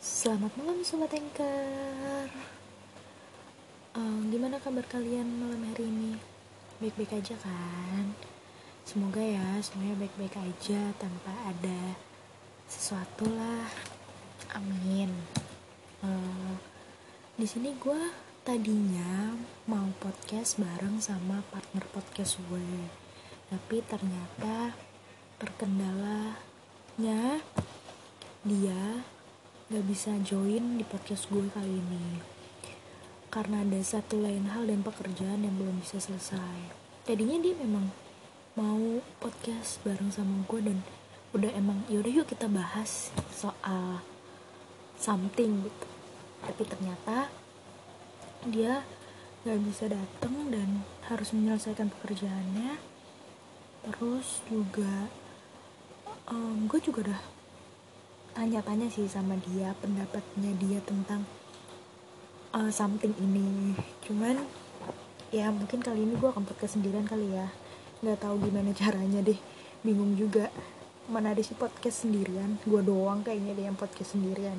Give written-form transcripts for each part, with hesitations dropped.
Selamat malam Sobat Anchor. Gimana kabar kalian malam hari ini? Baik-baik aja kan? Semoga ya semuanya baik-baik aja tanpa ada sesuatu lah. Amin. Di sini gue tadinya mau podcast bareng sama partner podcast gue, tapi ternyata terkendalanya dia gak bisa join di podcast gue kali ini karena ada satu lain hal dan pekerjaan yang belum bisa selesai. Tadinya dia memang mau podcast bareng sama gue dan udah emang yaudah yuk kita bahas soal something gitu, tapi ternyata dia gak bisa datang dan harus menyelesaikan pekerjaannya. Terus juga gue juga udah tanya-tanya sih sama dia pendapatnya dia tentang something ini, cuman ya mungkin kali ini gue akan podcast sendirian kali ya, nggak tahu gimana caranya deh, bingung juga, mana ada sih podcast sendirian, gue doang kayaknya deh yang podcast sendirian.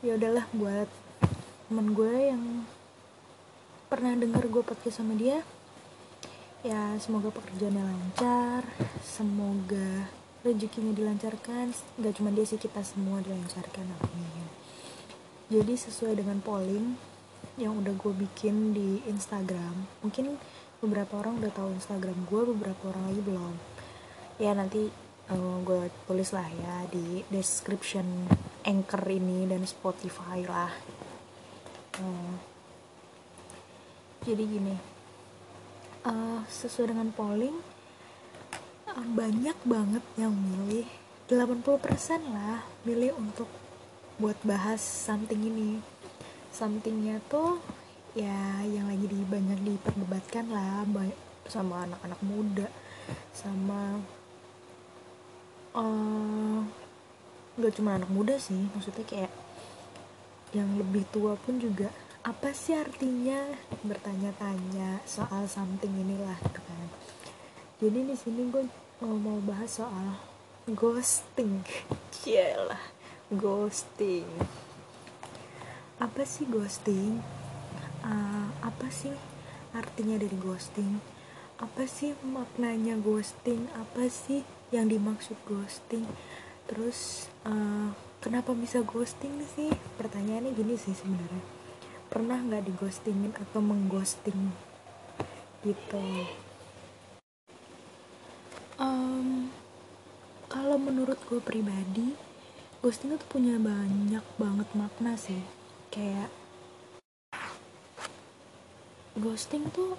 Ya udahlah, buat temen gue yang pernah denger gue podcast sama dia, ya semoga pekerjaannya lancar, semoga rezekinya dilancarkan, gak cuma dia sih, kita semua dilancarkan, amin. Jadi sesuai dengan polling yang udah gue bikin di Instagram, mungkin beberapa orang udah tahu Instagram gue, beberapa orang lagi belum. Ya nanti gue tulis lah ya di description Anchor ini dan Spotify lah. Jadi gini, sesuai dengan polling, banyak banget yang milih, 80% lah milih untuk buat bahas something ini. Somethingnya tuh ya yang lagi banyak diperdebatkan lah sama anak-anak muda, sama gak cuma anak muda sih, maksudnya kayak yang lebih tua pun juga apa sih artinya bertanya-tanya soal something inilah gitu kan. Jadi di sini gue mau bahas soal ghosting. Cialah, ghosting. Apa sih ghosting? Apa sih artinya dari ghosting? Apa sih maknanya ghosting? Apa sih yang dimaksud ghosting? Terus kenapa bisa ghosting sih? Pertanyaannya gini sih sebenarnya. Pernah nggak dighostingin atau mengghosting? Gitu. Kalau menurut gue pribadi, ghosting itu punya banyak banget makna sih. Kayak ghosting tuh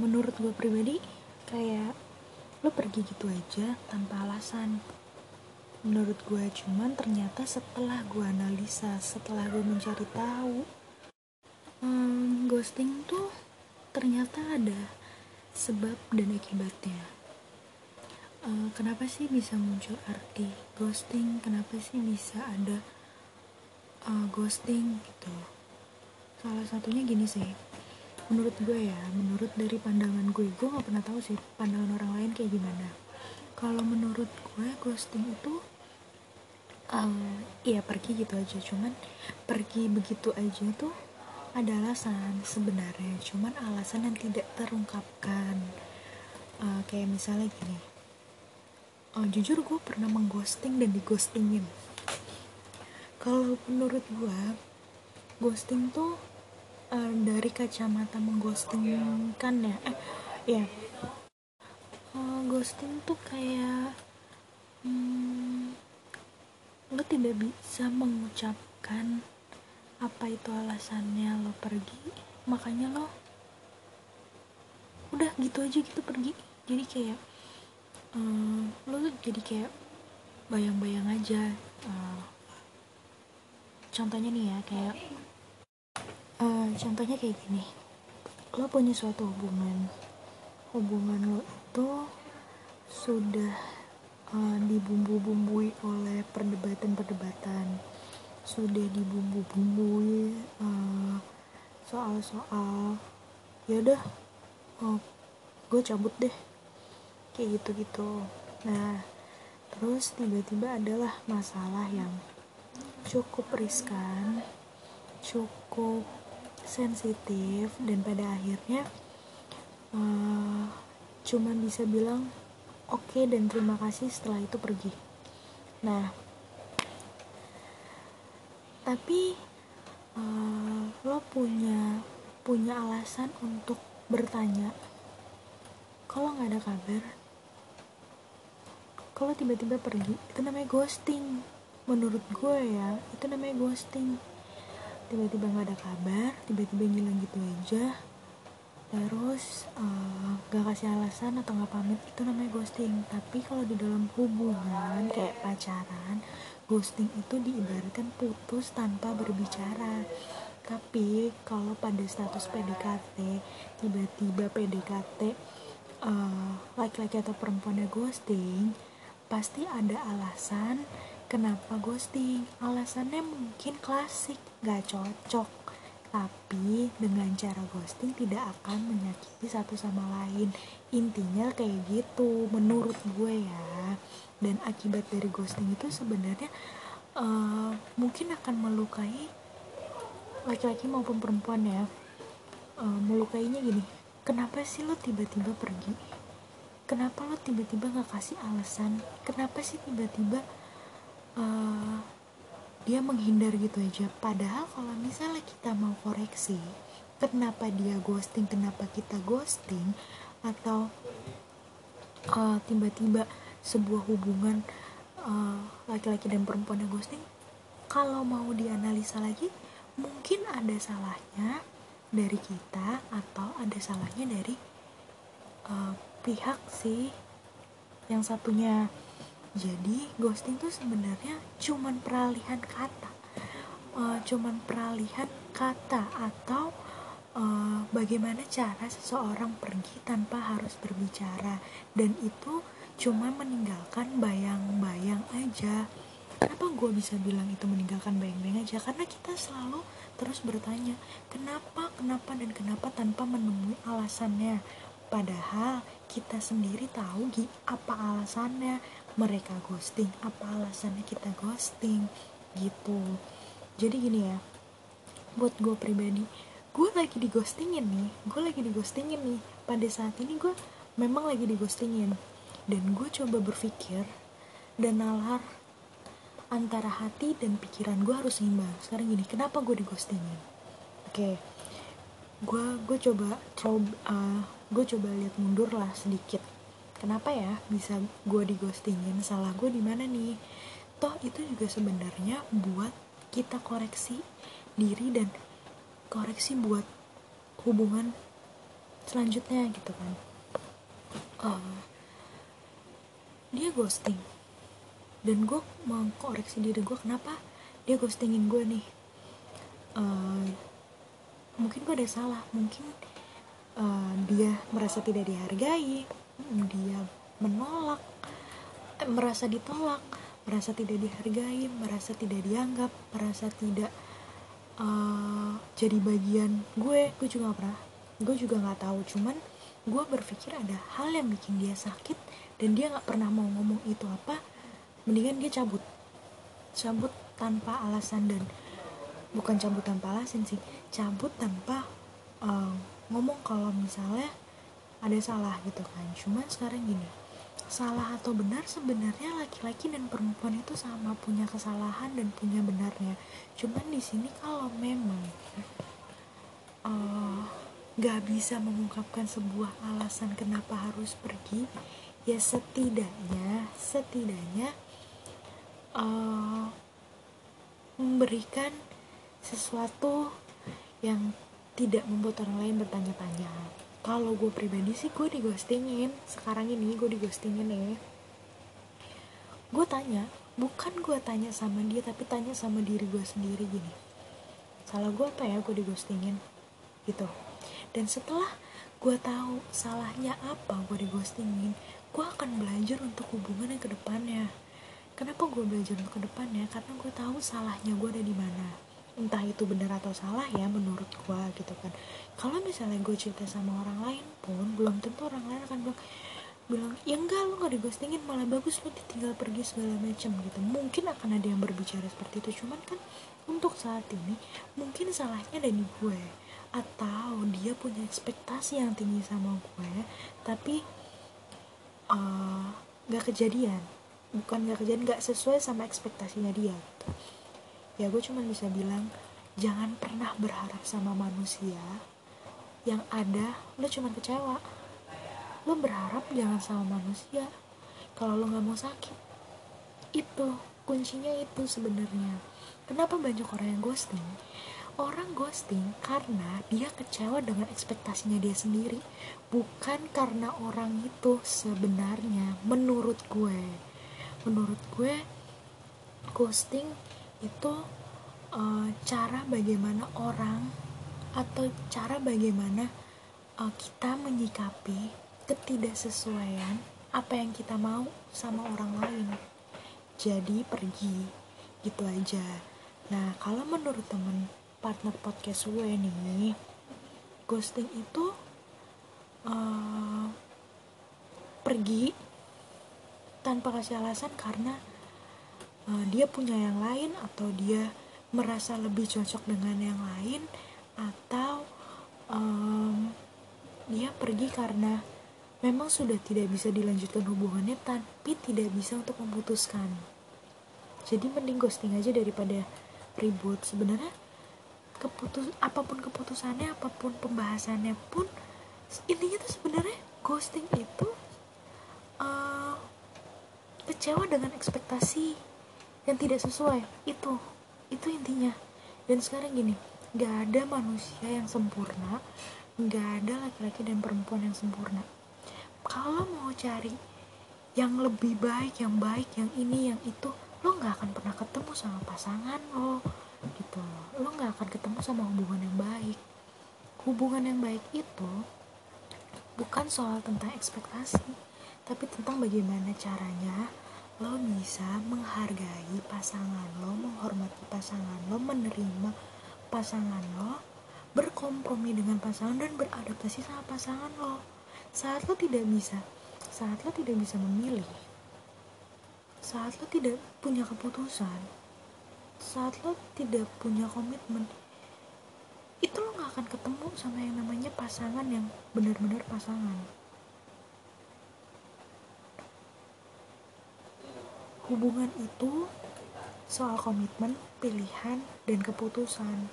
menurut gue pribadi kayak lo pergi gitu aja tanpa alasan. Menurut gue, cuman ternyata setelah gue analisa, setelah gue mencari tahu, ghosting tuh ternyata ada sebab dan akibatnya. Kenapa sih bisa muncul arti ghosting? Kenapa sih bisa ada ghosting gitu? Salah satunya gini sih, menurut gue ya, menurut dari pandangan gue nggak pernah tahu sih pandangan orang lain kayak gimana. Kalau menurut gue ghosting itu, ya pergi gitu aja, cuman pergi begitu aja tuh ada alasan sebenarnya, cuman alasan yang tidak terungkapkan. Kayak misalnya gini. Jujur gue pernah mengghosting dan dighostingin. Kalau menurut gue, ghosting tuh dari kacamata mengghostingkan ya. Ghosting tuh kayak lo tidak bisa mengucapkan apa itu alasannya lo pergi, makanya lo udah gitu aja gitu pergi. Jadi kayak lo tuh jadi kayak bayang-bayang aja. Contohnya nih ya, kayak contohnya kayak gini, lo punya suatu hubungan lo itu sudah dibumbu-bumbui oleh perdebatan-perdebatan, sudah dibumbu-bumbui soal-soal yaudah gue cabut deh, kayak gitu-gitu. Nah, terus tiba-tiba adalah masalah yang cukup riskan, cukup sensitif, dan pada akhirnya cuman bisa bilang oke dan terima kasih, setelah itu pergi. Nah, tapi lo punya alasan untuk bertanya, kalau nggak ada kabar, kalau tiba-tiba pergi, itu namanya ghosting. Menurut gue ya, itu namanya ghosting. Tiba-tiba nggak ada kabar, tiba-tiba ngilang gitu aja, terus nggak kasih alasan atau nggak pamit, itu namanya ghosting. Tapi kalau di dalam hubungan kayak pacaran, ghosting itu diibaratkan putus tanpa berbicara. Tapi kalau pada status PDKT, tiba-tiba PDKT laki-laki atau perempuannya ghosting, pasti ada alasan kenapa ghosting. Alasannya mungkin klasik, gak cocok, tapi dengan cara ghosting tidak akan menyakiti satu sama lain. Intinya kayak gitu menurut gue ya. Dan akibat dari ghosting itu sebenarnya mungkin akan melukai laki-laki maupun perempuan ya. Melukainya gini, kenapa sih lo tiba-tiba pergi? Kenapa lo tiba-tiba gak kasih alasan? Kenapa sih tiba-tiba dia menghindar gitu aja? Padahal kalau misalnya kita mau koreksi, kenapa dia ghosting, kenapa kita ghosting, atau tiba-tiba sebuah hubungan laki-laki dan perempuan yang ghosting, kalau mau dianalisa lagi, mungkin ada salahnya dari kita atau ada salahnya dari pihak si yang satunya. Jadi ghosting tuh sebenarnya cuman peralihan kata atau bagaimana cara seseorang pergi tanpa harus berbicara, dan itu cuma meninggalkan bayang-bayang aja. Kenapa gue bisa bilang itu meninggalkan bayang-bayang aja? Karena kita selalu terus bertanya kenapa tanpa menemui alasannya. Padahal kita sendiri tahu apa alasannya mereka ghosting, apa alasannya kita ghosting gitu. Jadi gini ya, buat gue pribadi, gue lagi di ghostingin nih pada saat ini. Gue memang lagi di ghostingin, dan gue coba berpikir dan nalar antara hati dan pikiran gue harus seimbang. Sekarang gini, kenapa gue dighostingin? Oke, gue coba lihat mundur lah sedikit. Kenapa ya bisa gue dighostingin? Salah gue di mana nih? Toh itu juga sebenarnya buat kita koreksi diri dan koreksi buat hubungan selanjutnya gitu kan. Dia ghosting, dan gue mengkoreksi diri gue, kenapa dia ghostingin gue nih. Mungkin gue ada salah, mungkin dia merasa tidak dihargai, dia menolak, merasa ditolak, merasa tidak dihargai, merasa tidak dianggap, merasa tidak jadi bagian gue. Gue juga nggak tahu, cuman gue berpikir ada hal yang bikin dia sakit dan dia nggak pernah mau ngomong itu apa. Mendingan dia cabut tanpa alasan, dan bukan cabut tanpa alasan sih, cabut tanpa ngomong kalau misalnya ada salah gitu kan. Cuman sekarang gini, salah atau benar sebenarnya laki-laki dan perempuan itu sama, punya kesalahan dan punya benarnya. Cuman di sini kalau memang gak bisa mengungkapkan sebuah alasan kenapa harus pergi, ya setidaknya memberikan sesuatu yang tidak membuat orang lain bertanya-tanya. Kalau gue pribadi sih, gue dighostingin sekarang ini, gue tanya, bukan gue tanya sama dia, tapi tanya sama diri gue sendiri gini, salah gue apa ya gue dighostingin gitu. Dan setelah gue tahu salahnya apa gue dighostingin, gue akan belajar untuk hubungan yang kedepannya. Kenapa gue belajar ke depannya? Karena gue tahu salahnya gue ada di mana. Entah itu benar atau salah ya menurut gue gitu kan. Kalau misalnya gue cerita sama orang lain pun, belum tentu orang lain akan bilang, bilang ya enggak, lo nggak dighostingin, malah bagus lo ditinggal pergi segala macam gitu. Mungkin akan ada yang berbicara seperti itu, cuman kan untuk saat ini mungkin salahnya dari gue, atau dia punya ekspektasi yang tinggi sama gue tapi nggak kejadian, nggak sesuai sama ekspektasinya dia gitu. Ya gue cuma bisa bilang jangan pernah berharap sama manusia yang ada lo cuma kecewa. Lo berharap jangan sama manusia kalau lo nggak mau sakit. Itu kuncinya, itu sebenarnya kenapa banyak orang yang ghosting. Orang ghosting karena dia kecewa dengan ekspektasinya dia sendiri, bukan karena orang itu sebenarnya. Menurut gue ghosting itu cara bagaimana orang, atau cara bagaimana kita menyikapi ketidaksesuaian apa yang kita mau sama orang lain. Jadi pergi gitu aja. Nah, kalau menurut temen partner podcast gue nih, ghosting itu pergi tanpa kasih alasan karena dia punya yang lain, atau dia merasa lebih cocok dengan yang lain, atau dia pergi karena memang sudah tidak bisa dilanjutkan hubungannya tapi tidak bisa untuk memutuskan. Jadi mending ghosting aja daripada ribut. Sebenarnya apapun keputusannya, apapun pembahasannya pun, intinya tuh sebenarnya ghosting itu kecewa dengan ekspektasi yang tidak sesuai. Itu intinya. Dan sekarang gini, gak ada manusia yang sempurna, gak ada laki-laki dan perempuan yang sempurna. Kalau mau cari yang lebih baik, yang ini, yang itu, lo gak akan pernah ketemu sama pasangan lo gitu. Lo gak akan ketemu sama hubungan yang baik. Hubungan yang baik itu bukan soal tentang ekspektasi, tapi tentang bagaimana caranya lo bisa menghargai pasangan lo, menghormati pasangan lo, menerima pasangan lo, berkompromi dengan pasangan, dan beradaptasi sama pasangan lo. Saat lo tidak bisa memilih, saat lo tidak punya keputusan, saat lo tidak punya komitmen, itu lo gak akan ketemu sama yang namanya pasangan yang benar-benar pasangan. Hubungan itu soal komitmen, pilihan, dan keputusan,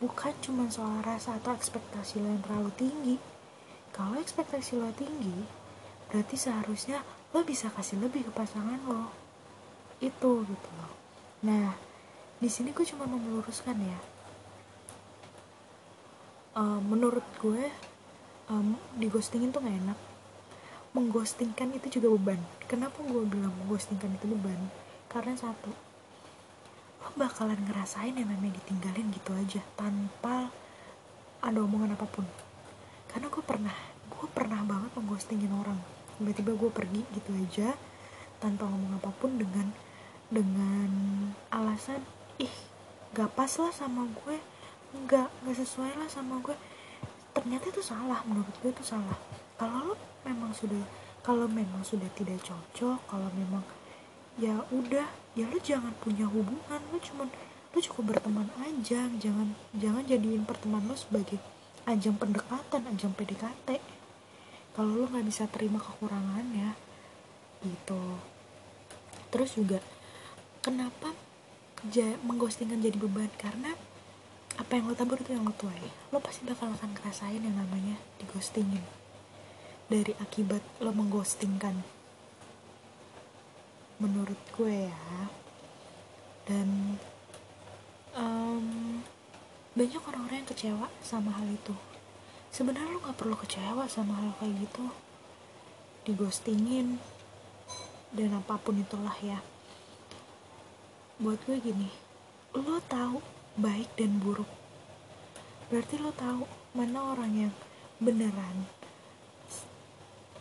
bukan cuma soal rasa atau ekspektasi lo yang terlalu tinggi. Kalau ekspektasi lo tinggi, berarti seharusnya lo bisa kasih lebih ke pasangan lo. Itu gitu loh. Nah, di sini gue cuma mau meluruskan ya. Menurut gue, dighostingin tuh gak enak. Mengghostingkan itu juga beban. Kenapa gue bilang mengghostingkan itu beban? Karena satu, lo bakalan ngerasain yang namanya ditinggalin gitu aja, tanpa ada omongan apapun. Karena gue pernah banget mengghostingin orang. Tiba-tiba gue pergi gitu aja tanpa ngomong apapun, dengan alasan gak pas lah sama gue, gak sesuai lah sama gue. Ternyata itu salah, menurut gue itu salah. Kalau memang sudah tidak cocok, kalau memang ya udah, ya lo jangan punya hubungan. Lo cukup berteman aja, jangan jadiin pertemanan lo sebagai ajang pendekatan, ajang PDKT. Kalau lo gak bisa terima kekurangannya gitu. Terus juga kenapa mengghostingkan jadi beban? Karena apa yang lo tabur itu yang lo tuai. Lo pasti bakal akan ngerasain yang namanya dighostingin dari akibat lo mengghostingkan, menurut gue ya. Dan banyak orang-orang yang kecewa sama hal itu. Sebenarnya lo gak perlu kecewa sama hal kayak gitu, dighostingin dan apapun itulah ya. Buat gue gini, lo tahu baik dan buruk, berarti lo tahu mana orang yang beneran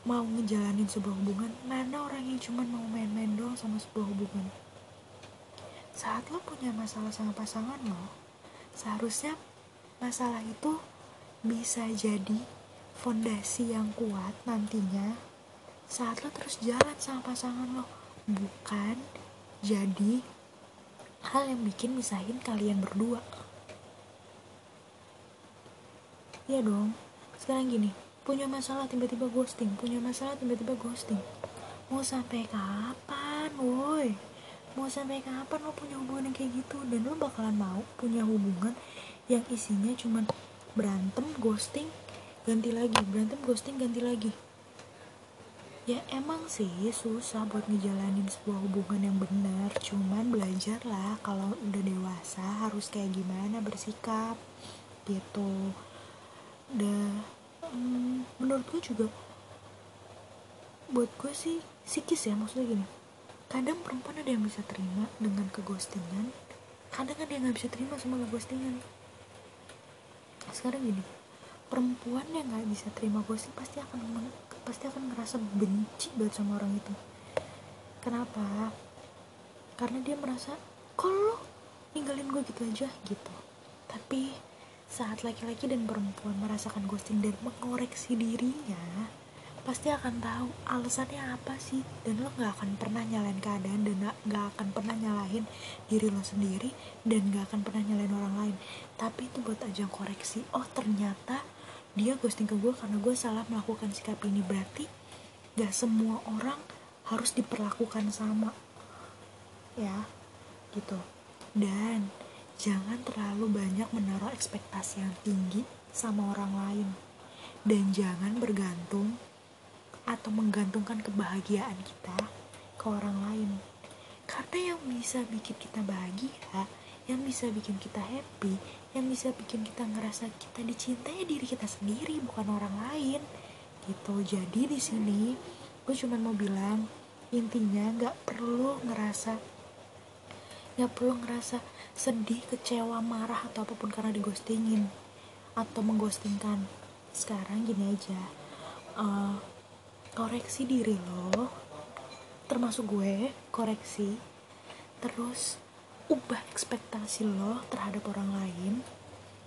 mau ngejalanin sebuah hubungan, mana orang yang cuma mau main-main doang sama sebuah hubungan. Saat lo punya masalah sama pasangan lo, seharusnya masalah itu bisa jadi fondasi yang kuat nantinya saat lo terus jalan sama pasangan lo, bukan jadi hal yang bikin misahin kalian berdua. Iya dong. Sekarang gini, punya masalah tiba-tiba ghosting, mau sampai kapan woi? Mau sampai kapan lo punya hubungan yang kayak gitu? Dan lo bakalan mau punya hubungan yang isinya cuman berantem, ghosting, ganti lagi, berantem, ghosting, ganti lagi. Ya emang sih susah buat ngejalanin sebuah hubungan yang benar, cuman belajarlah kalau udah dewasa harus kayak gimana bersikap gitu. Dan menurut gue juga, buat gue sih psikis ya, maksudnya gini, kadang perempuan ada yang bisa terima dengan keghostingan, kadang ada yang gak bisa terima sama keghostingan. Sekarang gini, perempuan yang gak bisa terima ghosting pasti akan ngerasa benci banget sama orang itu. Kenapa? Karena dia merasa, kok lo ninggalin gue gitu aja gitu. Tapi saat laki-laki dan perempuan merasakan ghosting dan mengoreksi dirinya, pasti akan tahu alasannya apa sih, dan lo gak akan pernah nyalain keadaan, dan gak akan pernah nyalahin diri lo sendiri, dan gak akan pernah nyalain orang lain. Tapi itu buat ajang koreksi. Oh ternyata dia ghosting ke gue karena gue salah melakukan sikap ini. Berarti gak semua orang harus diperlakukan sama ya gitu. Dan jangan terlalu banyak menaruh ekspektasi yang tinggi sama orang lain, dan jangan bergantung atau menggantungkan kebahagiaan kita ke orang lain. Karena yang bisa bikin kita bahagia, yang bisa bikin kita happy, yang bisa bikin kita ngerasa kita dicintai diri kita sendiri, bukan orang lain gitu. Jadi di sini gue cuma mau bilang, intinya nggak perlu ngerasa sedih, kecewa, marah atau apapun karena dighostingin atau mengghostingkan. Sekarang gini aja, koreksi diri lo, termasuk gue, koreksi, terus ubah ekspektasi lo terhadap orang lain,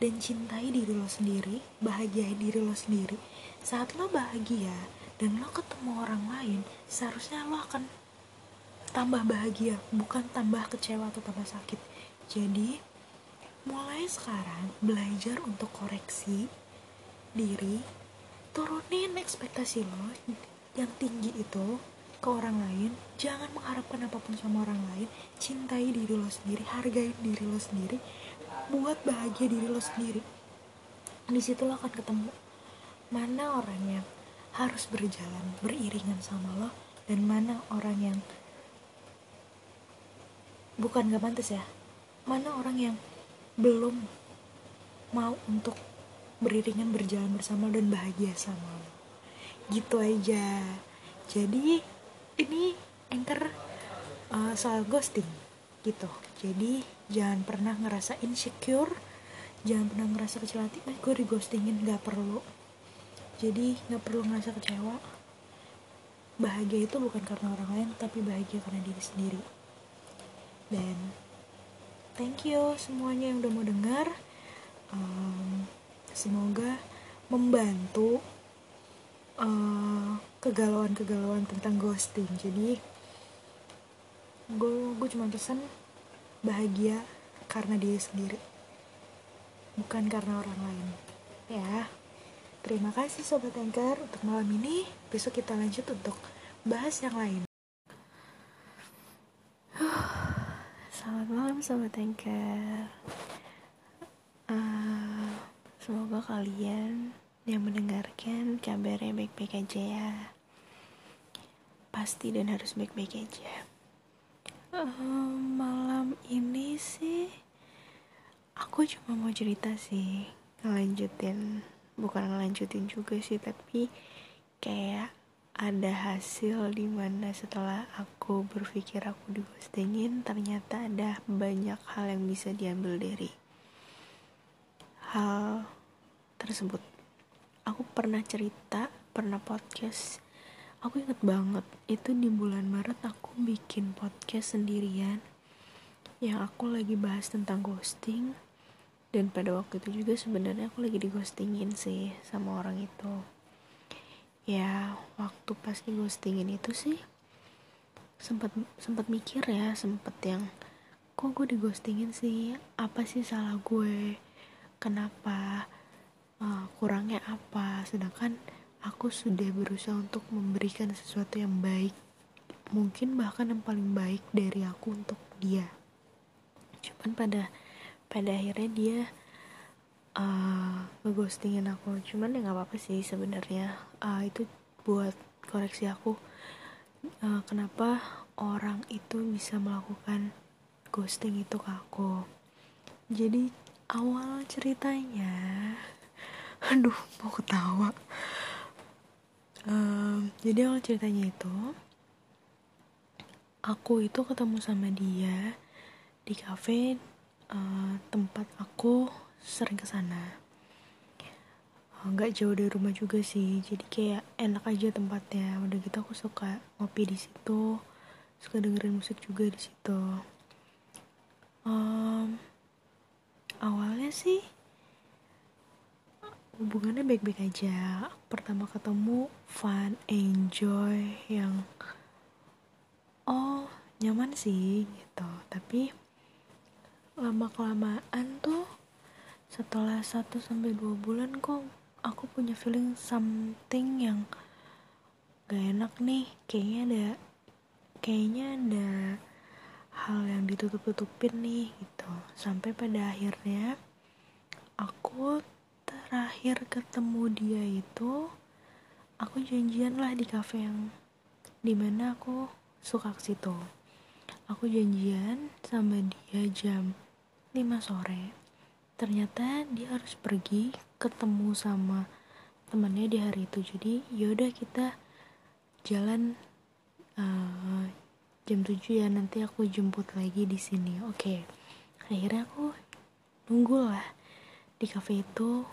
dan cintai diri lo sendiri, bahagiain diri lo sendiri. Saat lo bahagia dan lo ketemu orang lain, seharusnya lo akan tambah bahagia, bukan tambah kecewa atau tambah sakit. Jadi mulai sekarang belajar untuk koreksi diri, turunin ekspektasi lo yang tinggi itu ke orang lain, jangan mengharapkan apapun sama orang lain, cintai diri lo sendiri, hargai diri lo sendiri, buat bahagia diri lo sendiri. Di situ lo akan ketemu mana orang yang harus berjalan beriringan sama lo, dan mana orang yang bukan gak pantas ya, mana orang yang belum mau untuk beriringan berjalan bersama dan bahagia sama lo. Gitu aja. Jadi ini anchor soal ghosting gitu. Jadi jangan pernah ngerasa insecure, jangan pernah ngerasa kecil hati, gue di ghostingin, gak perlu. Jadi gak perlu ngerasa kecewa. Bahagia itu bukan karena orang lain, tapi bahagia karena diri sendiri. Dan thank you semuanya yang udah mau dengar. Semoga membantu kegalauan-kegalauan tentang ghosting. Jadi gue cuma pesan, bahagia karena diri sendiri, bukan karena orang lain ya. Terima kasih Sobat Anchor untuk malam ini. Besok kita lanjut untuk bahas yang lain. Selamat malam Sobat Anchor. Semoga kalian yang mendengarkan kabarnya baik-baik aja ya, pasti dan harus baik-baik aja. Malam ini sih aku cuma mau cerita sih, bukan ngelanjutin juga sih, tapi kayak ada hasil dimana setelah aku berpikir aku dighostingin, ternyata ada banyak hal yang bisa diambil dari hal tersebut. Aku pernah cerita, pernah podcast, aku inget banget, itu di bulan Maret aku bikin podcast sendirian yang aku lagi bahas tentang ghosting. Dan pada waktu itu juga sebenarnya aku lagi dighostingin sih sama orang itu. Ya, waktu pas di ghostingin itu sih sempat mikir ya, sempat yang kok gue di ghostingin sih, apa sih salah gue, kenapa, kurangnya apa, sedangkan aku sudah berusaha untuk memberikan sesuatu yang baik, mungkin bahkan yang paling baik dari aku untuk dia. Cuman pada akhirnya dia ngeghostingin aku. Cuman ya nggak apa-apa sih sebenarnya, itu buat koreksi aku, kenapa orang itu bisa melakukan ghosting itu ke aku. Jadi awal ceritanya, aduh mau ketawa, jadi awal ceritanya itu aku itu ketemu sama dia di kafe tempat aku sering kesana, nggak jauh dari rumah juga sih, jadi kayak enak aja tempatnya. Udah gitu aku suka ngopi di situ, suka dengerin musik juga di situ. Awalnya sih hubungannya baik-baik aja. Pertama ketemu fun, enjoy, yang nyaman sih gitu. Tapi lama-kelamaan tuh setelah 1-2 bulan kok aku punya feeling something yang gak enak nih. Kayaknya ada hal yang ditutup-tutupin nih gitu. Sampai pada akhirnya aku terakhir ketemu dia itu, aku janjian lah di kafe yang dimana aku suka ke situ. Aku janjian sama dia jam 5 sore. Ternyata dia harus pergi ketemu sama temannya di hari itu. Jadi yaudah kita jalan jam 7 ya, nanti aku jemput lagi di sini. Oke. Akhirnya aku nunggulah di kafe itu.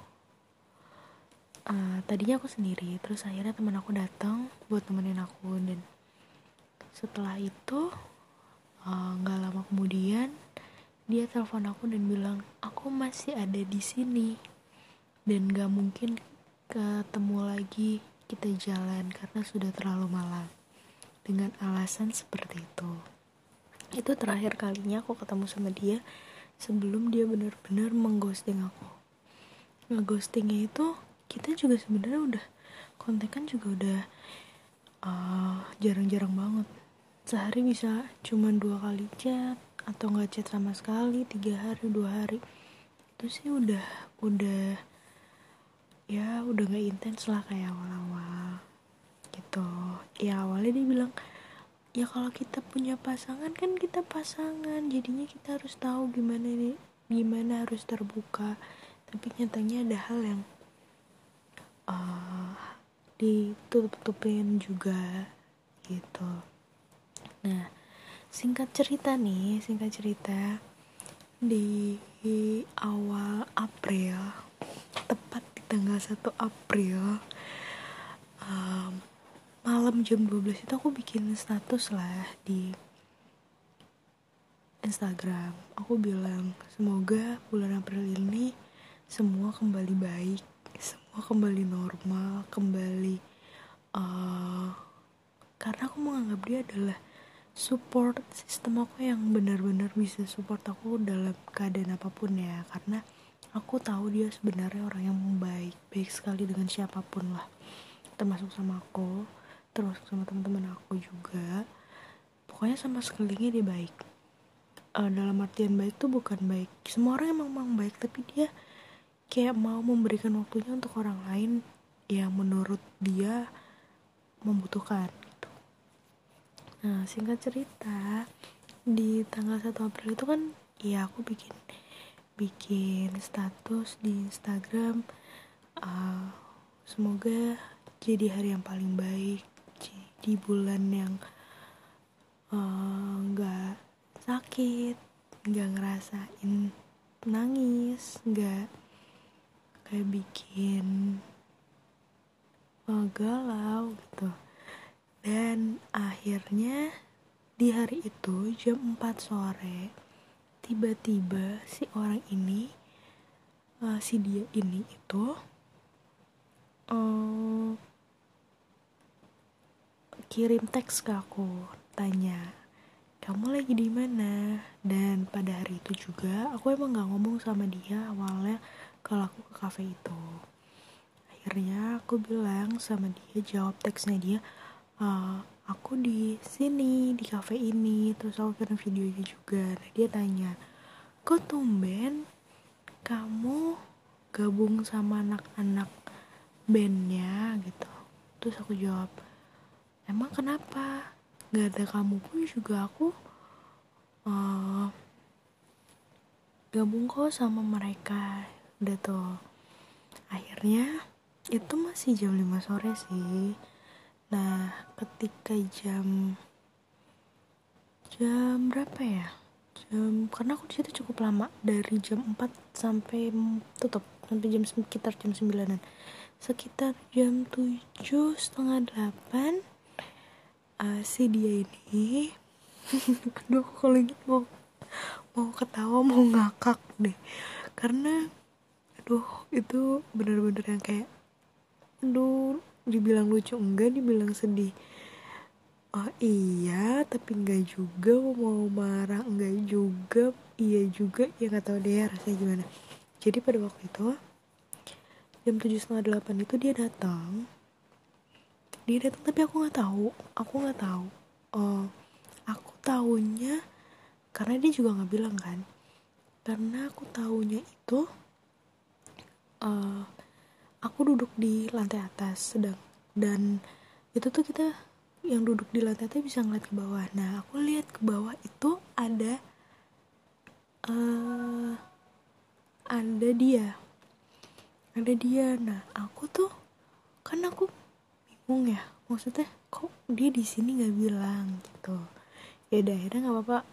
Tadinya aku sendiri, terus akhirnya teman aku datang buat temenin aku. Dan setelah itu nggak lama kemudian dia telepon aku dan bilang aku masih ada di sini dan gak mungkin ketemu lagi, kita jalan karena sudah terlalu malam, dengan alasan seperti itu. Itu terakhir kalinya aku ketemu sama dia sebelum dia benar-benar mengghosting aku. Ngeghostingnya itu kita juga sebenarnya udah kontekan juga udah jarang-jarang banget. Sehari bisa cuma 2 kali chat, atau nggak chat sama sekali 3 hari 2 hari. Itu sih udah ya udah nggak intens lah kayak awal-awal gitu ya. Awalnya dia bilang ya kalau kita punya pasangan kan kita pasangan, jadinya kita harus tahu gimana harus terbuka. Tapi nyatanya ada hal yang ditutup-tutupin juga gitu. Nah, singkat cerita di awal April, tepat di tanggal 1 April malam jam 12 itu aku bikin status lah di Instagram. Aku bilang semoga bulan April ini semua kembali baik, semua kembali normal, kembali karena aku menganggap dia adalah support sistem aku yang benar-benar bisa support aku dalam keadaan apapun ya, karena aku tahu dia sebenarnya orang yang baik sekali dengan siapapun lah, termasuk sama aku, termasuk sama teman-teman aku juga. Pokoknya sama sekelilingnya dia baik. Dalam artian baik tuh bukan baik semua orang emang baik, tapi dia kayak mau memberikan waktunya untuk orang lain yang menurut dia membutuhkan. Nah, singkat cerita di tanggal 1 April itu kan ya aku bikin status di Instagram, semoga jadi hari yang paling baik, jadi bulan yang gak sakit, gak ngerasain nangis, gak kayak bikin galau gitu. Dan akhirnya di hari itu jam 4 sore tiba-tiba si orang ini, si dia ini itu kirim teks ke aku, tanya kamu lagi di mana. Dan pada hari itu juga aku emang nggak ngomong sama dia awalnya kalau aku ke kafe itu. Akhirnya aku bilang sama dia, jawab teksnya dia, aku di sini di kafe ini. Terus aku kirim videonya juga. Nah, dia tanya, kok tumben kamu gabung sama anak-anak bandnya gitu. Terus aku jawab, emang kenapa? Gak ada kamu pun juga aku gabung kok sama mereka. Udah tuh, akhirnya itu masih jam 5 sore sih. Nah, ketika jam berapa ya? Karena aku di situ cukup lama, dari jam 4 sampai tutup, sampai jam sekitar jam 9-an. Sekitar jam 7:30, 8 si dia ini aduh, kalau lagi mau ketawa mau ngakak deh, karena aduh itu bener-bener yang kayak aduh, dibilang lucu enggak, dibilang sedih oh iya tapi enggak juga, mau marah enggak juga, iya juga ya, nggak tahu deh rasanya gimana. Jadi pada waktu itu jam 7:30, 8 itu dia datang tapi aku nggak tahu. Aku tahunya karena dia juga nggak bilang kan, karena aku tahunya itu aku duduk di lantai atas sedang, dan itu tuh kita yang duduk di lantai atas bisa ngeliat ke bawah. Nah, aku lihat ke bawah itu ada dia. Nah, aku tuh kan aku bingung ya, maksudnya kok dia di sini nggak bilang gitu. Ya akhirnya nggak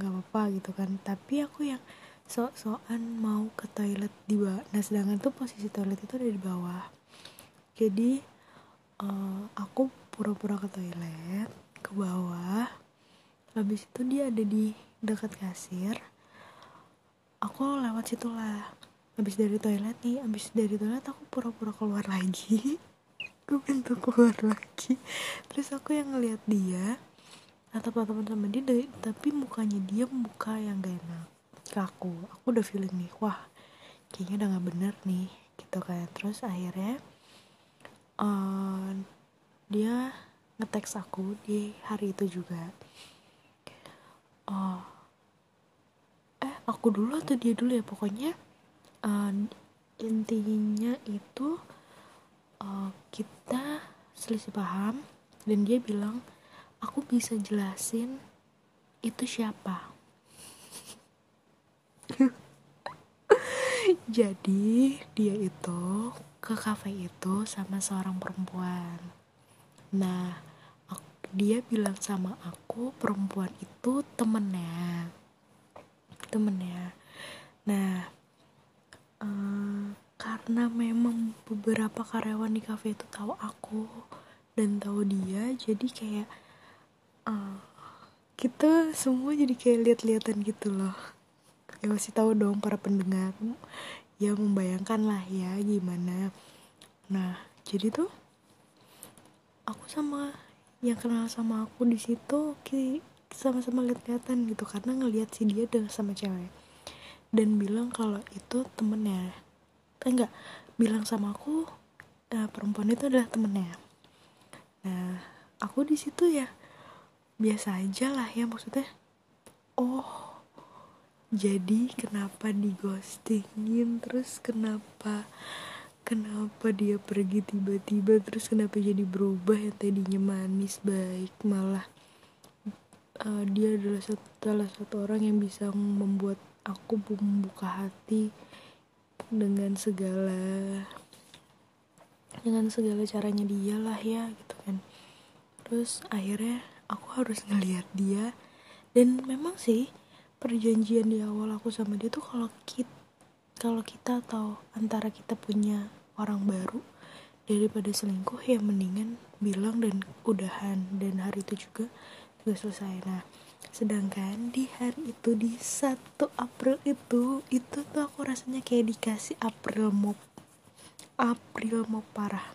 apa-apa gitu kan. Tapi aku yang sok-sokan mau ke toilet di bawah. Nah, sedangkan tuh posisi toilet itu ada di bawah. Jadi aku pura-pura ke toilet ke bawah. Habis itu dia ada di dekat kasir. Aku lewat situ lah. Habis dari toilet aku pura-pura keluar lagi ke pintu keluar lagi. Terus aku yang ngeliat dia, tatap-tatapan sama dia, tapi mukanya dia muka yang gak enak ke aku. Aku udah feeling nih, wah kayaknya udah gak bener nih gitu kan. Terus akhirnya dia ngeteks aku di hari itu juga. Aku dulu atau dia dulu ya, pokoknya intinya itu kita selisih paham dan dia bilang aku bisa jelasin itu siapa. Jadi dia itu ke kafe itu sama seorang perempuan. Nah, dia bilang sama aku perempuan itu temennya. Nah, karena memang beberapa karyawan di kafe itu tahu aku dan tahu dia, jadi kayak kita semua jadi kayak lihat-lihatan gitu loh. Ya masih tahu dong para pendengar, ya membayangkan lah ya gimana. Nah, jadi tuh aku sama yang kenal sama aku di situ kayak sama-sama lihat-lihatan gitu, karena ngelihat si dia sama cewek dan bilang kalau itu temennya. Enggak, bilang sama aku perempuan itu adalah temennya. Nah, aku di situ ya biasa aja lah ya, maksudnya oh jadi kenapa dighostingin, terus kenapa dia pergi tiba-tiba, terus kenapa jadi berubah yang tadinya manis baik malah dia adalah salah satu orang yang bisa membuat aku membuka hati dengan segala caranya dia lah ya gitu kan. Terus akhirnya aku harus ngelihat dia, dan memang sih perjanjian di awal aku sama dia tuh kalau kita atau antara kita punya orang baru, daripada selingkuh ya mendingan bilang dan udahan, dan hari itu juga selesai. Nah, sedangkan di hari itu, di 1 April itu tuh aku rasanya kayak dikasih April mop parah.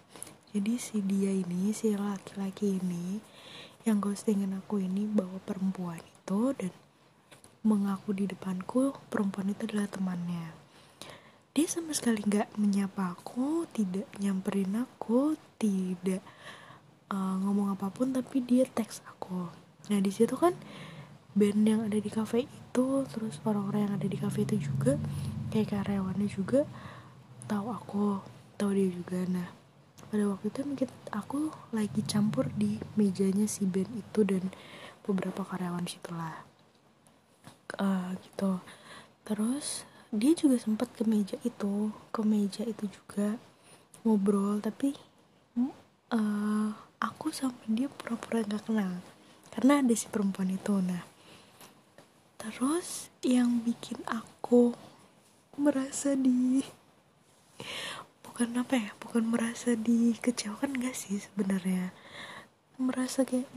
Jadi si dia ini, si laki-laki ini yang ghostingin aku ini bawa perempuan itu dan mengaku di depanku perempuan itu adalah temannya. Dia sama sekali gak menyapa aku, tidak nyamperin aku, tidak ngomong apapun, tapi dia teks aku. Nah di situ kan band yang ada di kafe itu, terus orang-orang yang ada di kafe itu juga kayak karyawannya juga tahu aku, tahu dia juga. Nah pada waktu itu mungkin aku lagi campur di mejanya si band itu dan beberapa karyawan situ lah, gitu. Terus dia juga sempat ke meja itu juga ngobrol, tapi aku sama dia pura-pura gak kenal karena ada si perempuan itu. Nah terus yang bikin aku merasa dikecewakan gak sih sebenarnya, merasa kayak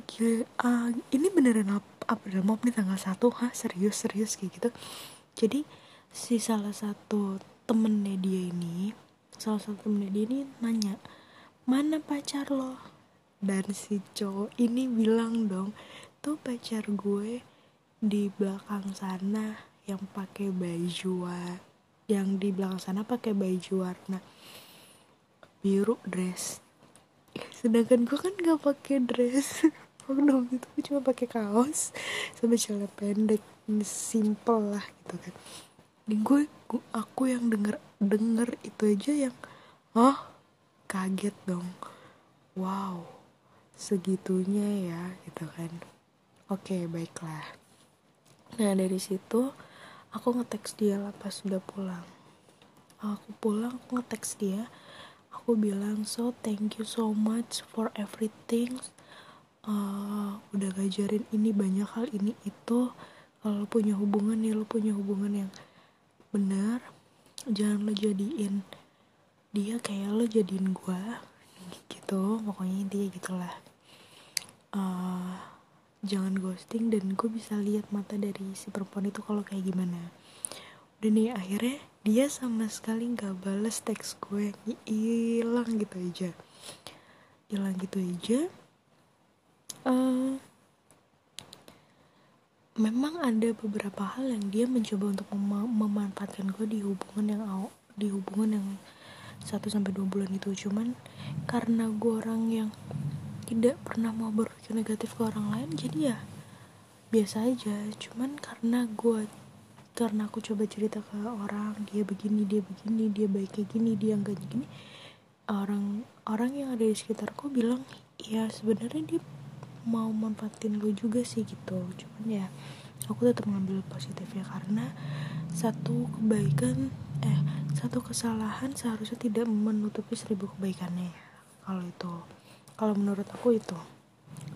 ini beneran April Mop nih tanggal 1, serius kayak gitu. Jadi si salah satu temennya dia ini nanya, mana pacar lo? Dan si cowok ini bilang dong, tuh pacar gue di belakang sana yang pakai baju warna biru dress. Sedangkan gue kan nggak pakai dress, waktu itu gue cuma pakai kaos sama celana pendek, simple lah gitu kan. Di aku yang denger itu aja yang kaget dong, wow segitunya ya gitu kan. Oke, baiklah. Nah dari situ aku ngeteks dia lah pas udah pulang. Aku ngeteks dia, aku bilang so thank you so much for everything, udah ngajarin ini banyak hal ini itu, kalau punya hubungan nih lo punya hubungan yang benar, jangan lo jadiin dia kayak lo jadiin gua gitu, pokoknya intinya gitulah. Jangan ghosting, dan gue bisa lihat mata dari si perempuan itu kalau kayak gimana. Udah nih akhirnya dia sama sekali nggak balas teks gue, hilang gitu aja. Memang ada beberapa hal yang dia mencoba untuk memanfaatkan gue di hubungan yang di hubungan yang 1-2 bulan itu, cuman karena gue orang yang tidak pernah mau berpikir negatif ke orang lain, jadi ya biasa aja. Cuman karena aku coba cerita ke orang, dia begini, dia baik kayak gini, dia enggak gini, orang yang ada di sekitarku bilang ya sebenarnya dia mau manfaatin gue juga sih gitu. Cuman ya aku tetap ngambil positifnya, karena satu kesalahan seharusnya tidak menutupi 1000 kebaikannya. Kalau menurut aku itu.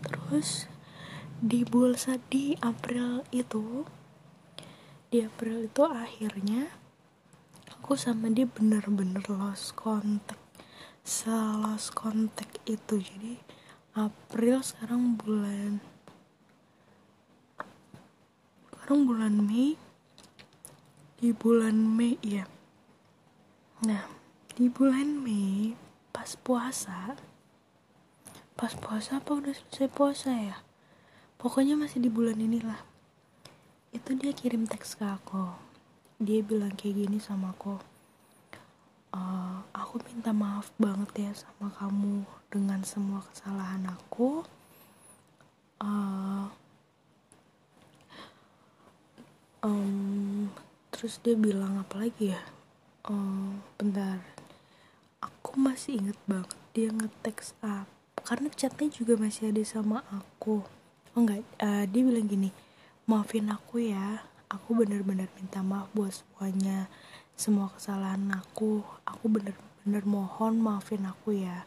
Terus di April itu akhirnya aku sama dia bener-bener lost contact itu. Jadi April sekarang bulan Mei, di bulan Mei ya. Nah, di bulan Mei pas puasa apa udah selesai puasa ya, pokoknya masih di bulan inilah, itu dia kirim teks ke aku. Dia bilang kayak gini sama aku, aku minta maaf banget ya sama kamu dengan semua kesalahan aku, terus dia bilang apa lagi ya, bentar, aku masih inget banget dia ngeteks apa, karena chatnya juga masih ada sama aku. Dia bilang gini, maafin aku ya, aku benar-benar minta maaf buat semuanya, semua kesalahan aku benar-benar mohon maafin aku ya.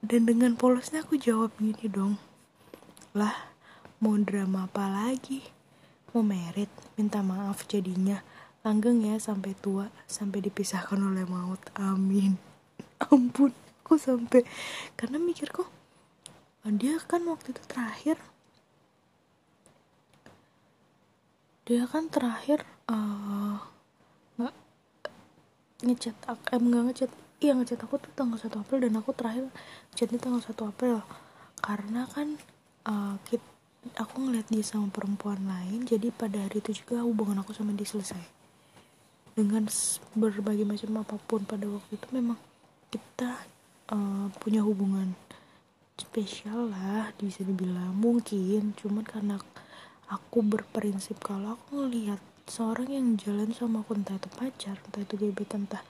Dan dengan polosnya aku jawab gini dong, lah mau drama apa lagi, mau merit, minta maaf jadinya, langgeng ya sampai tua, sampai dipisahkan oleh maut, amin. Ampun, aku sampai karena mikir kok dia kan waktu itu terakhir nggak ngechat Iya, ngechat aku tuh tanggal 1 April dan aku terakhir chatnya tanggal 1 April. Karena kan aku ngeliat dia sama perempuan lain, jadi pada hari itu juga hubungan aku sama dia selesai. Dengan berbagai macam apapun pada waktu itu memang kita punya hubungan spesial lah, bisa dibilang mungkin. Cuman karena aku berprinsip kalau aku ngelihat seorang yang jalan sama aku, entah itu pacar, entah itu gebetan, entah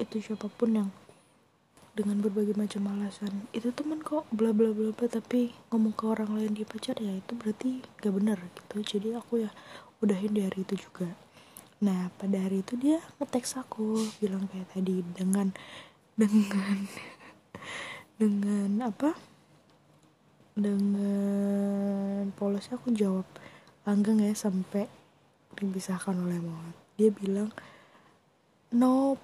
itu siapapun yang dengan berbagai macam alasan itu teman kok bla bla bla bla, tapi ngomong ke orang lain dia pacar, ya itu berarti gak bener gitu. Jadi aku ya udahin di hari itu juga. Nah pada hari itu dia ngeteks aku bilang kayak tadi dengan polosnya aku jawab langgeng ya sampai dipisahkan oleh maut. Dia bilang no,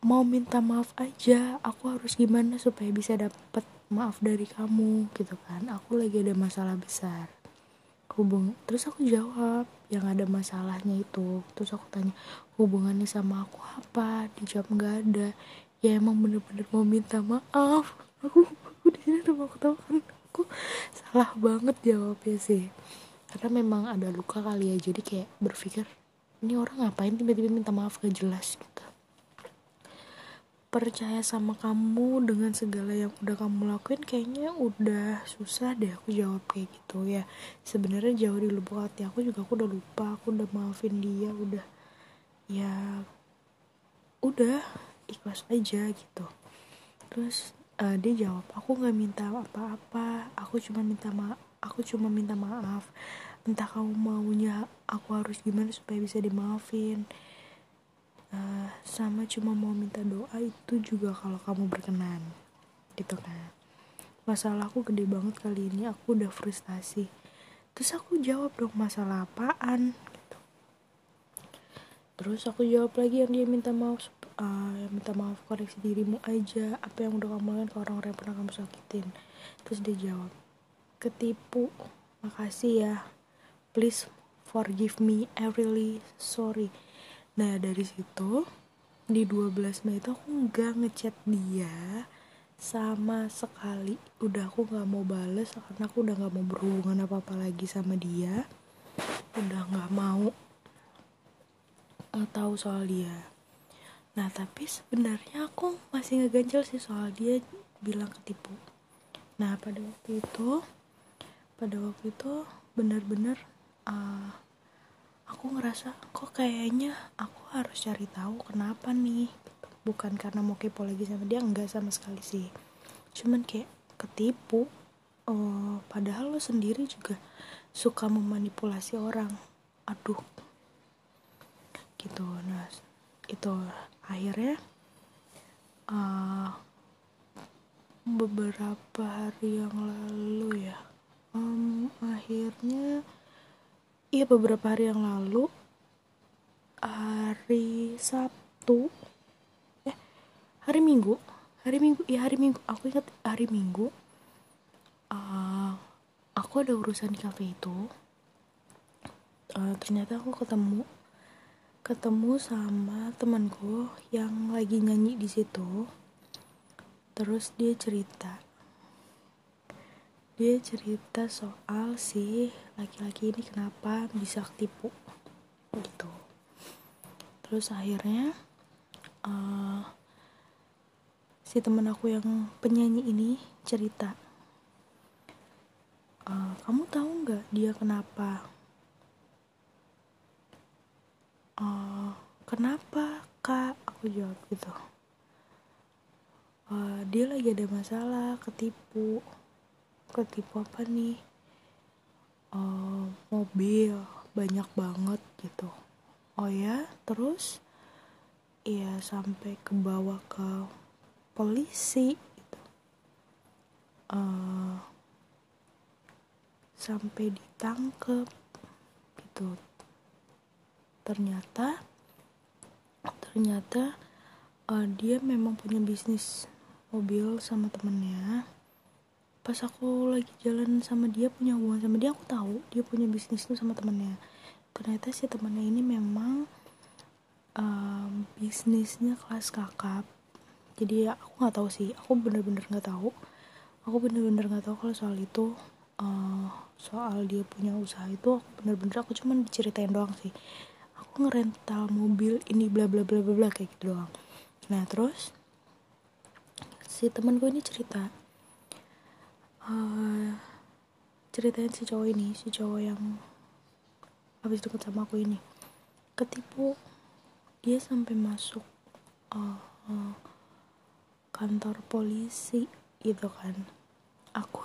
mau minta maaf aja, aku harus gimana supaya bisa dapat maaf dari kamu gitu kan, aku lagi ada masalah besar hubungan. Terus aku jawab yang ada masalahnya itu, terus aku tanya hubungannya sama aku apa, dijawab nggak ada. Ya emang bener-bener mau minta maaf, aku di sini udah tahu kan aku salah banget jawabnya sih, karena memang ada luka kali ya, jadi kayak berpikir ini orang ngapain tiba-tiba minta maaf gak jelas gitu. Percaya sama kamu dengan segala yang udah kamu lakuin kayaknya udah susah deh, aku jawab kayak gitu. Ya sebenarnya jauh di lubuk hati aku juga aku udah lupa, aku udah maafin dia, udah ya udah ikhlas aja gitu. Terus dia jawab aku nggak minta apa-apa, aku cuma minta maaf, entah kamu maunya aku harus gimana supaya bisa dimaafin. Sama cuma mau minta doa itu juga kalau kamu berkenan gitu kan. Masalah aku gede banget kali ini, aku udah frustasi. Terus aku jawab dong masalah apaan gitu. Terus aku jawab lagi yang dia minta maaf koreksi dirimu aja, apa yang udah kamu lakukan ke orang-orang yang pernah kamu sakitin. Terus dia jawab ketipu, makasih ya, please forgive me, I really sorry. Nah dari situ di 12 Mei itu aku gak ngechat dia sama sekali. Udah aku gak mau bales karena aku udah gak mau berhubungan apa-apa lagi sama dia. Udah gak mau tahu soal dia. Nah tapi sebenarnya aku masih ngeganjel sih soal dia bilang ketipu. Nah pada waktu itu benar-benar aku ngerasa kok kayaknya aku harus cari tahu kenapa nih. Bukan karena mau kepo lagi sama dia, enggak sama sekali sih. Cuman kayak ketipu. Padahal lo sendiri juga suka memanipulasi orang. Aduh. Gitu. Nah, itu akhirnya beberapa hari yang lalu ya. Akhirnya iya beberapa hari yang lalu, hari Minggu, aku ingat hari Minggu, aku ada urusan di kafe itu, ternyata aku ketemu sama temanku yang lagi nyanyi di situ. Terus dia cerita soal si laki-laki ini kenapa bisa ketipu gitu. Terus akhirnya si temen aku yang penyanyi ini cerita, kamu tahu nggak dia kenapa kak, aku jawab gitu, dia lagi ada masalah, ketipu apa nih, mobil banyak banget gitu. Oh ya, terus ya sampai ke bawah ke polisi gitu, sampai ditangkep gitu. Ternyata dia memang punya bisnis mobil sama temennya. Pas aku lagi jalan sama dia, punya hubungan sama dia, aku tahu dia punya bisnis tuh sama temannya. Ternyata si temannya ini memang bisnisnya kelas kakap. Jadi aku nggak tahu sih, aku bener-bener nggak tahu kalau soal itu, soal dia punya usaha itu. Aku cuman diceritain doang sih, aku ngerental mobil ini bla bla bla bla bla kayak gitu doang. Nah terus si teman gue ini cerita, ceritain si cowok yang habis deket sama aku ini ketipu. Dia sampai masuk kantor polisi gitu kan. Aku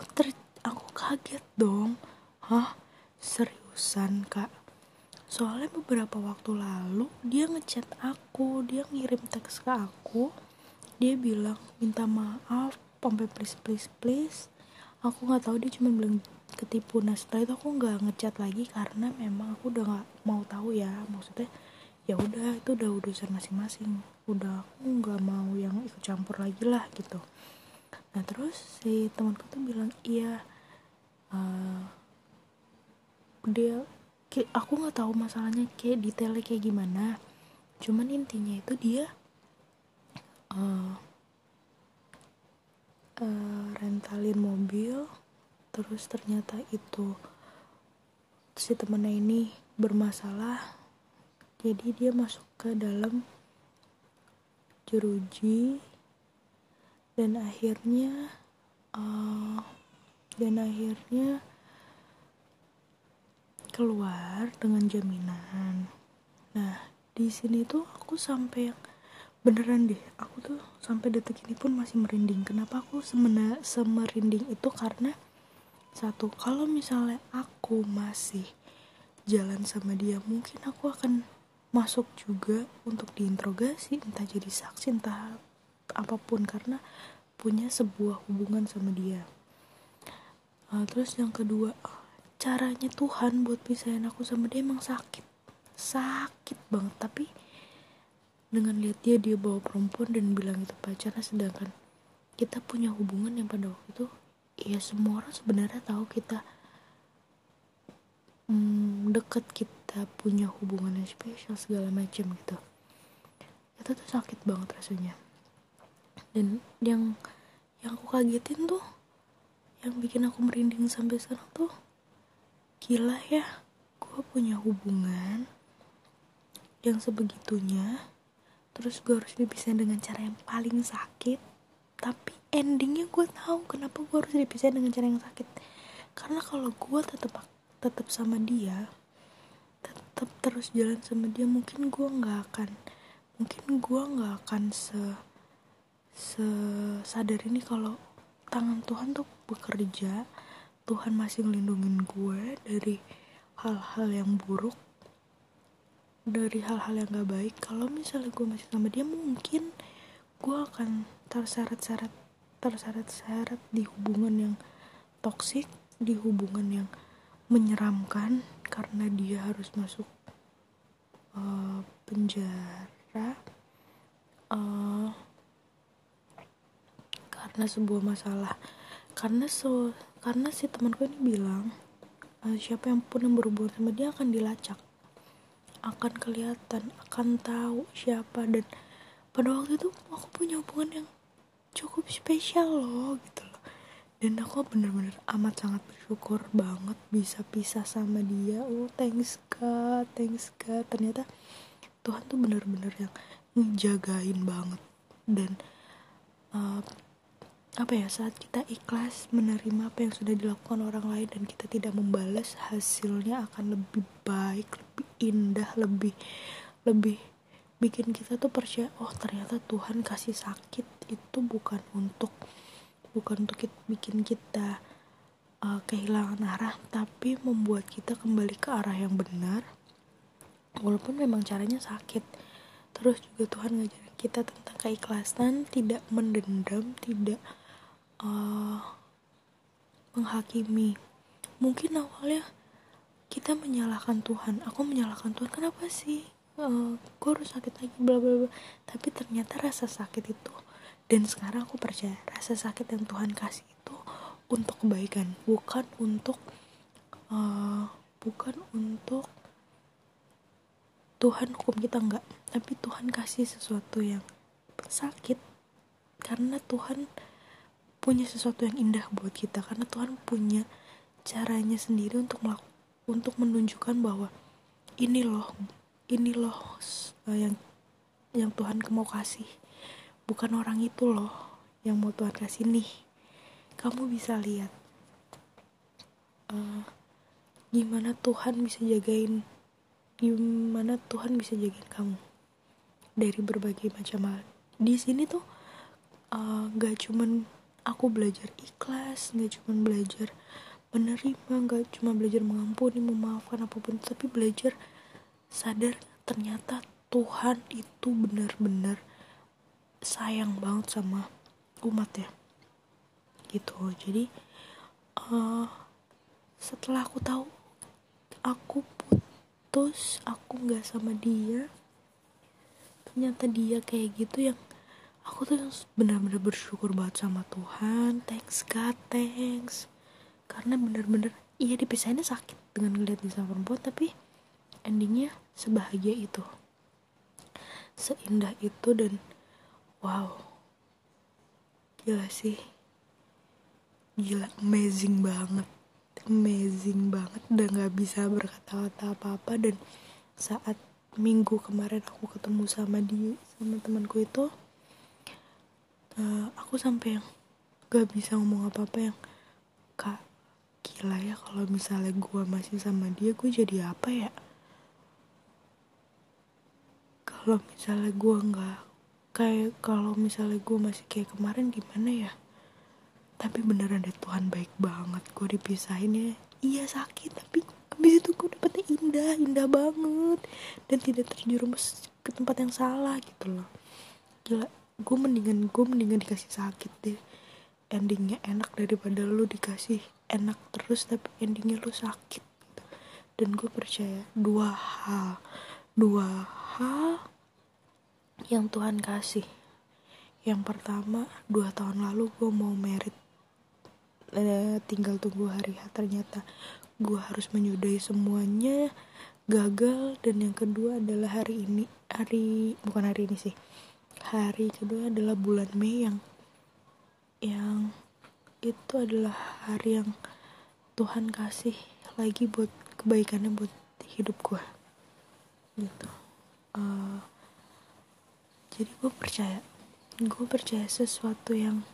kaget dong. Hah? Seriusan, Kak? Soalnya beberapa waktu lalu dia ngechat aku, dia ngirim teks ke aku. Dia bilang minta maaf, sampai please. Aku enggak tahu, dia cuma bilang ketipu. Nah, setelah itu aku enggak ngechat lagi karena memang aku udah enggak mau tahu ya. Maksudnya ya udah, itu udah urusan masing-masing, udah aku nggak mau yang ikut campur lagi lah gitu. Nah terus si temanku tuh bilang iya, dia kayak, aku nggak tahu masalahnya kayak detailnya kayak gimana, cuman intinya itu dia rentalin mobil. Terus ternyata itu si temennya ini bermasalah, jadi dia masuk ke dalam jeruji dan akhirnya keluar dengan jaminan. Nah di sini tuh aku sampai beneran deh, aku tuh sampai detik ini pun masih merinding. Kenapa aku semerinding itu? Karena satu, kalau misalnya aku masih jalan sama dia, mungkin aku akan masuk juga untuk diinterogasi, entah jadi saksi entah apapun, karena punya sebuah hubungan sama dia. Terus yang kedua, caranya Tuhan buat pisahin aku sama dia emang sakit banget. Tapi dengan lihat dia bawa perempuan dan bilang itu pacarnya, sedangkan kita punya hubungan yang pada waktu itu ya semua orang sebenarnya tahu kita deket, kita punya hubungan yang spesial segala macam gitu. Itu tuh sakit banget rasanya. Dan yang aku kagetin tuh, yang bikin aku merinding sampai sekarang tuh, gila ya, gue punya hubungan yang sebegitunya, terus gue harus dipisahin dengan cara yang paling sakit, tapi endingnya gue tahu kenapa gue harus dipisahin dengan cara yang sakit. Karena kalau gue tetap sama dia, tetap terus jalan sama dia, mungkin gue nggak akan sadar ini kalau tangan Tuhan tuh bekerja. Tuhan masih ngelindungin gue dari hal-hal yang buruk, dari hal-hal yang nggak baik. Kalau misalnya gue masih sama dia, mungkin gue akan terseret-seret di hubungan yang toksik, di hubungan yang menyeramkan, karena dia harus masuk penjara karena sebuah masalah. Karena si temanku ini bilang siapa yang pun yang berhubungan sama dia akan dilacak, akan kelihatan, akan tahu siapa. Dan pada waktu itu aku punya hubungan yang cukup spesial loh gitu loh. Dan aku bener-bener amat sangat bersyukur banget bisa pisah sama dia. Oh thanks God. Ternyata Tuhan tuh bener-bener yang ngejagain banget. Dan saat kita ikhlas menerima apa yang sudah dilakukan orang lain dan kita tidak membalas, hasilnya akan lebih baik, lebih indah, lebih bikin kita tuh percaya, oh ternyata Tuhan kasih sakit itu bukan untuk bikin kita kehilangan arah, tapi membuat kita kembali ke arah yang benar, walaupun memang caranya sakit. Terus juga Tuhan ngajarin kita tentang keikhlasan, tidak mendendam, tidak menghakimi. Mungkin awalnya kita menyalahkan Tuhan, aku menyalahkan Tuhan, kenapa sih gue harus sakit lagi bla bla bla. Tapi ternyata rasa sakit itu, dan sekarang aku percaya rasa sakit yang Tuhan kasih itu untuk kebaikan, bukan untuk Tuhan hukum kita, enggak, tapi Tuhan kasih sesuatu yang sakit karena Tuhan punya sesuatu yang indah buat kita, karena Tuhan punya caranya sendiri untuk menunjukkan bahwa ini loh yang Tuhan mau kasih, bukan orang itu loh yang mau Tuhan kasih nih. Kamu bisa lihat gimana Tuhan bisa jagain kamu dari berbagai macam hal. Di sini tuh gak cuman aku belajar ikhlas, gak cuman belajar menerima, gak cuma belajar mengampuni, memaafkan apapun, tapi belajar sadar ternyata Tuhan itu benar-benar sayang banget sama umatnya gitu. Jadi setelah aku tahu aku putus, aku nggak sama dia, ternyata dia kayak gitu, yang aku tuh benar-benar bersyukur banget sama Tuhan. Thanks God, thanks, karena benar-benar iya dipisahinnya sakit dengan ngeliat dia sama perempuan, tapi endingnya sebahagia itu, seindah itu. Dan wow, gila sih, gila, amazing banget, udah gak bisa berkata-kata apa-apa. Dan saat minggu kemarin aku ketemu sama dia, sama temanku itu, aku sampai yang gak bisa ngomong apa-apa, yang Kak, gila ya kalau misalnya gue masih sama dia, gue jadi apa ya? Kalau misalnya gue nggak kayak, kalau misalnya gue masih kayak kemarin gimana ya? Tapi beneran deh, Tuhan baik banget. Gue dipisahinnya iya sakit, tapi abis itu gue dapetnya indah banget, dan tidak terjerumus ke tempat yang salah gitu loh. Gila, gue mendingan dikasih sakit deh, endingnya enak, daripada lu dikasih enak terus tapi endingnya lu sakit. Dan gue percaya dua hal yang Tuhan kasih. Yang pertama, 2 tahun lalu gue mau married, tinggal tunggu hari H, ternyata gue harus menyudahi semuanya, gagal. Dan yang kedua adalah hari kedua adalah bulan Mei, yang itu adalah hari yang Tuhan kasih lagi buat kebaikannya buat hidup gue gitu. Jadi gue percaya sesuatu yang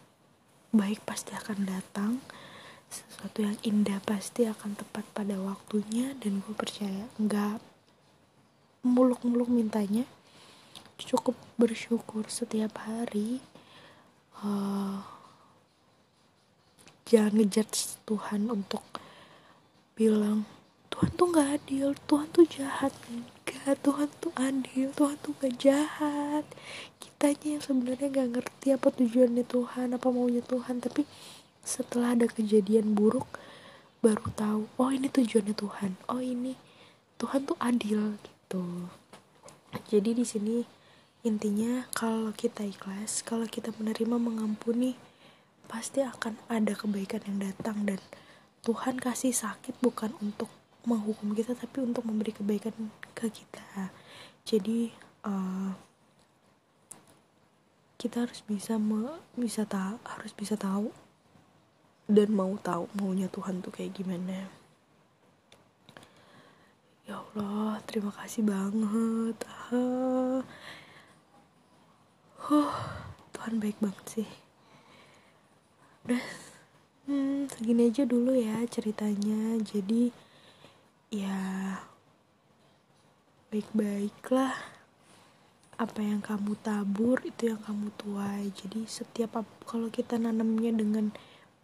baik pasti akan datang, sesuatu yang indah pasti akan tepat pada waktunya. Dan gue percaya nggak muluk-muluk mintanya, cukup bersyukur setiap hari. Jangan ngejudge Tuhan untuk bilang Tuhan tuh nggak adil, Tuhan tuh jahat. Enggak, Tuhan tuh adil, Tuhan tuh nggak jahat. Kitanya yang sebenarnya nggak ngerti apa tujuannya Tuhan, apa maunya Tuhan. Tapi setelah ada kejadian buruk baru tahu, oh ini tujuannya Tuhan, oh ini Tuhan tuh adil gitu. Jadi di sini intinya kalau kita ikhlas, kalau kita menerima, mengampuni, pasti akan ada kebaikan yang datang. Dan Tuhan kasih sakit bukan untuk menghukum kita, tapi untuk memberi kebaikan ke kita. Jadi kita harus bisa tahu dan mau tahu maunya Tuhan tuh kayak gimana. Ya Allah, terima kasih banget. Tuhan baik banget sih. Udah, segini aja dulu ya ceritanya. Jadi ya, baik-baiklah, apa yang kamu tabur itu yang kamu tuai. Jadi setiap, kalau kita nanamnya dengan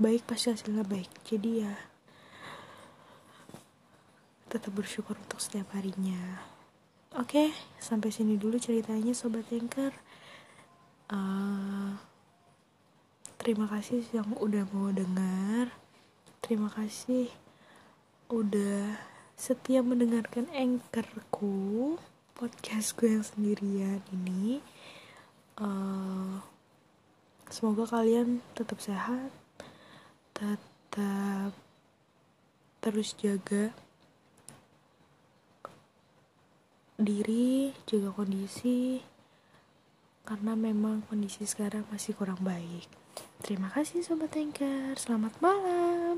baik pasti hasilnya baik. Jadi ya, tetap bersyukur untuk setiap harinya. Oke, sampai sini dulu ceritanya Sobat Anchor. Terima kasih yang udah mau dengar. Terima kasih udah setia mendengarkan anchorku, podcastku yang sendirian ini. Semoga kalian tetap sehat, tetap terus jaga diri, jaga kondisi, karena memang kondisi sekarang masih kurang baik. Terima kasih Sobat Anchor, selamat malam.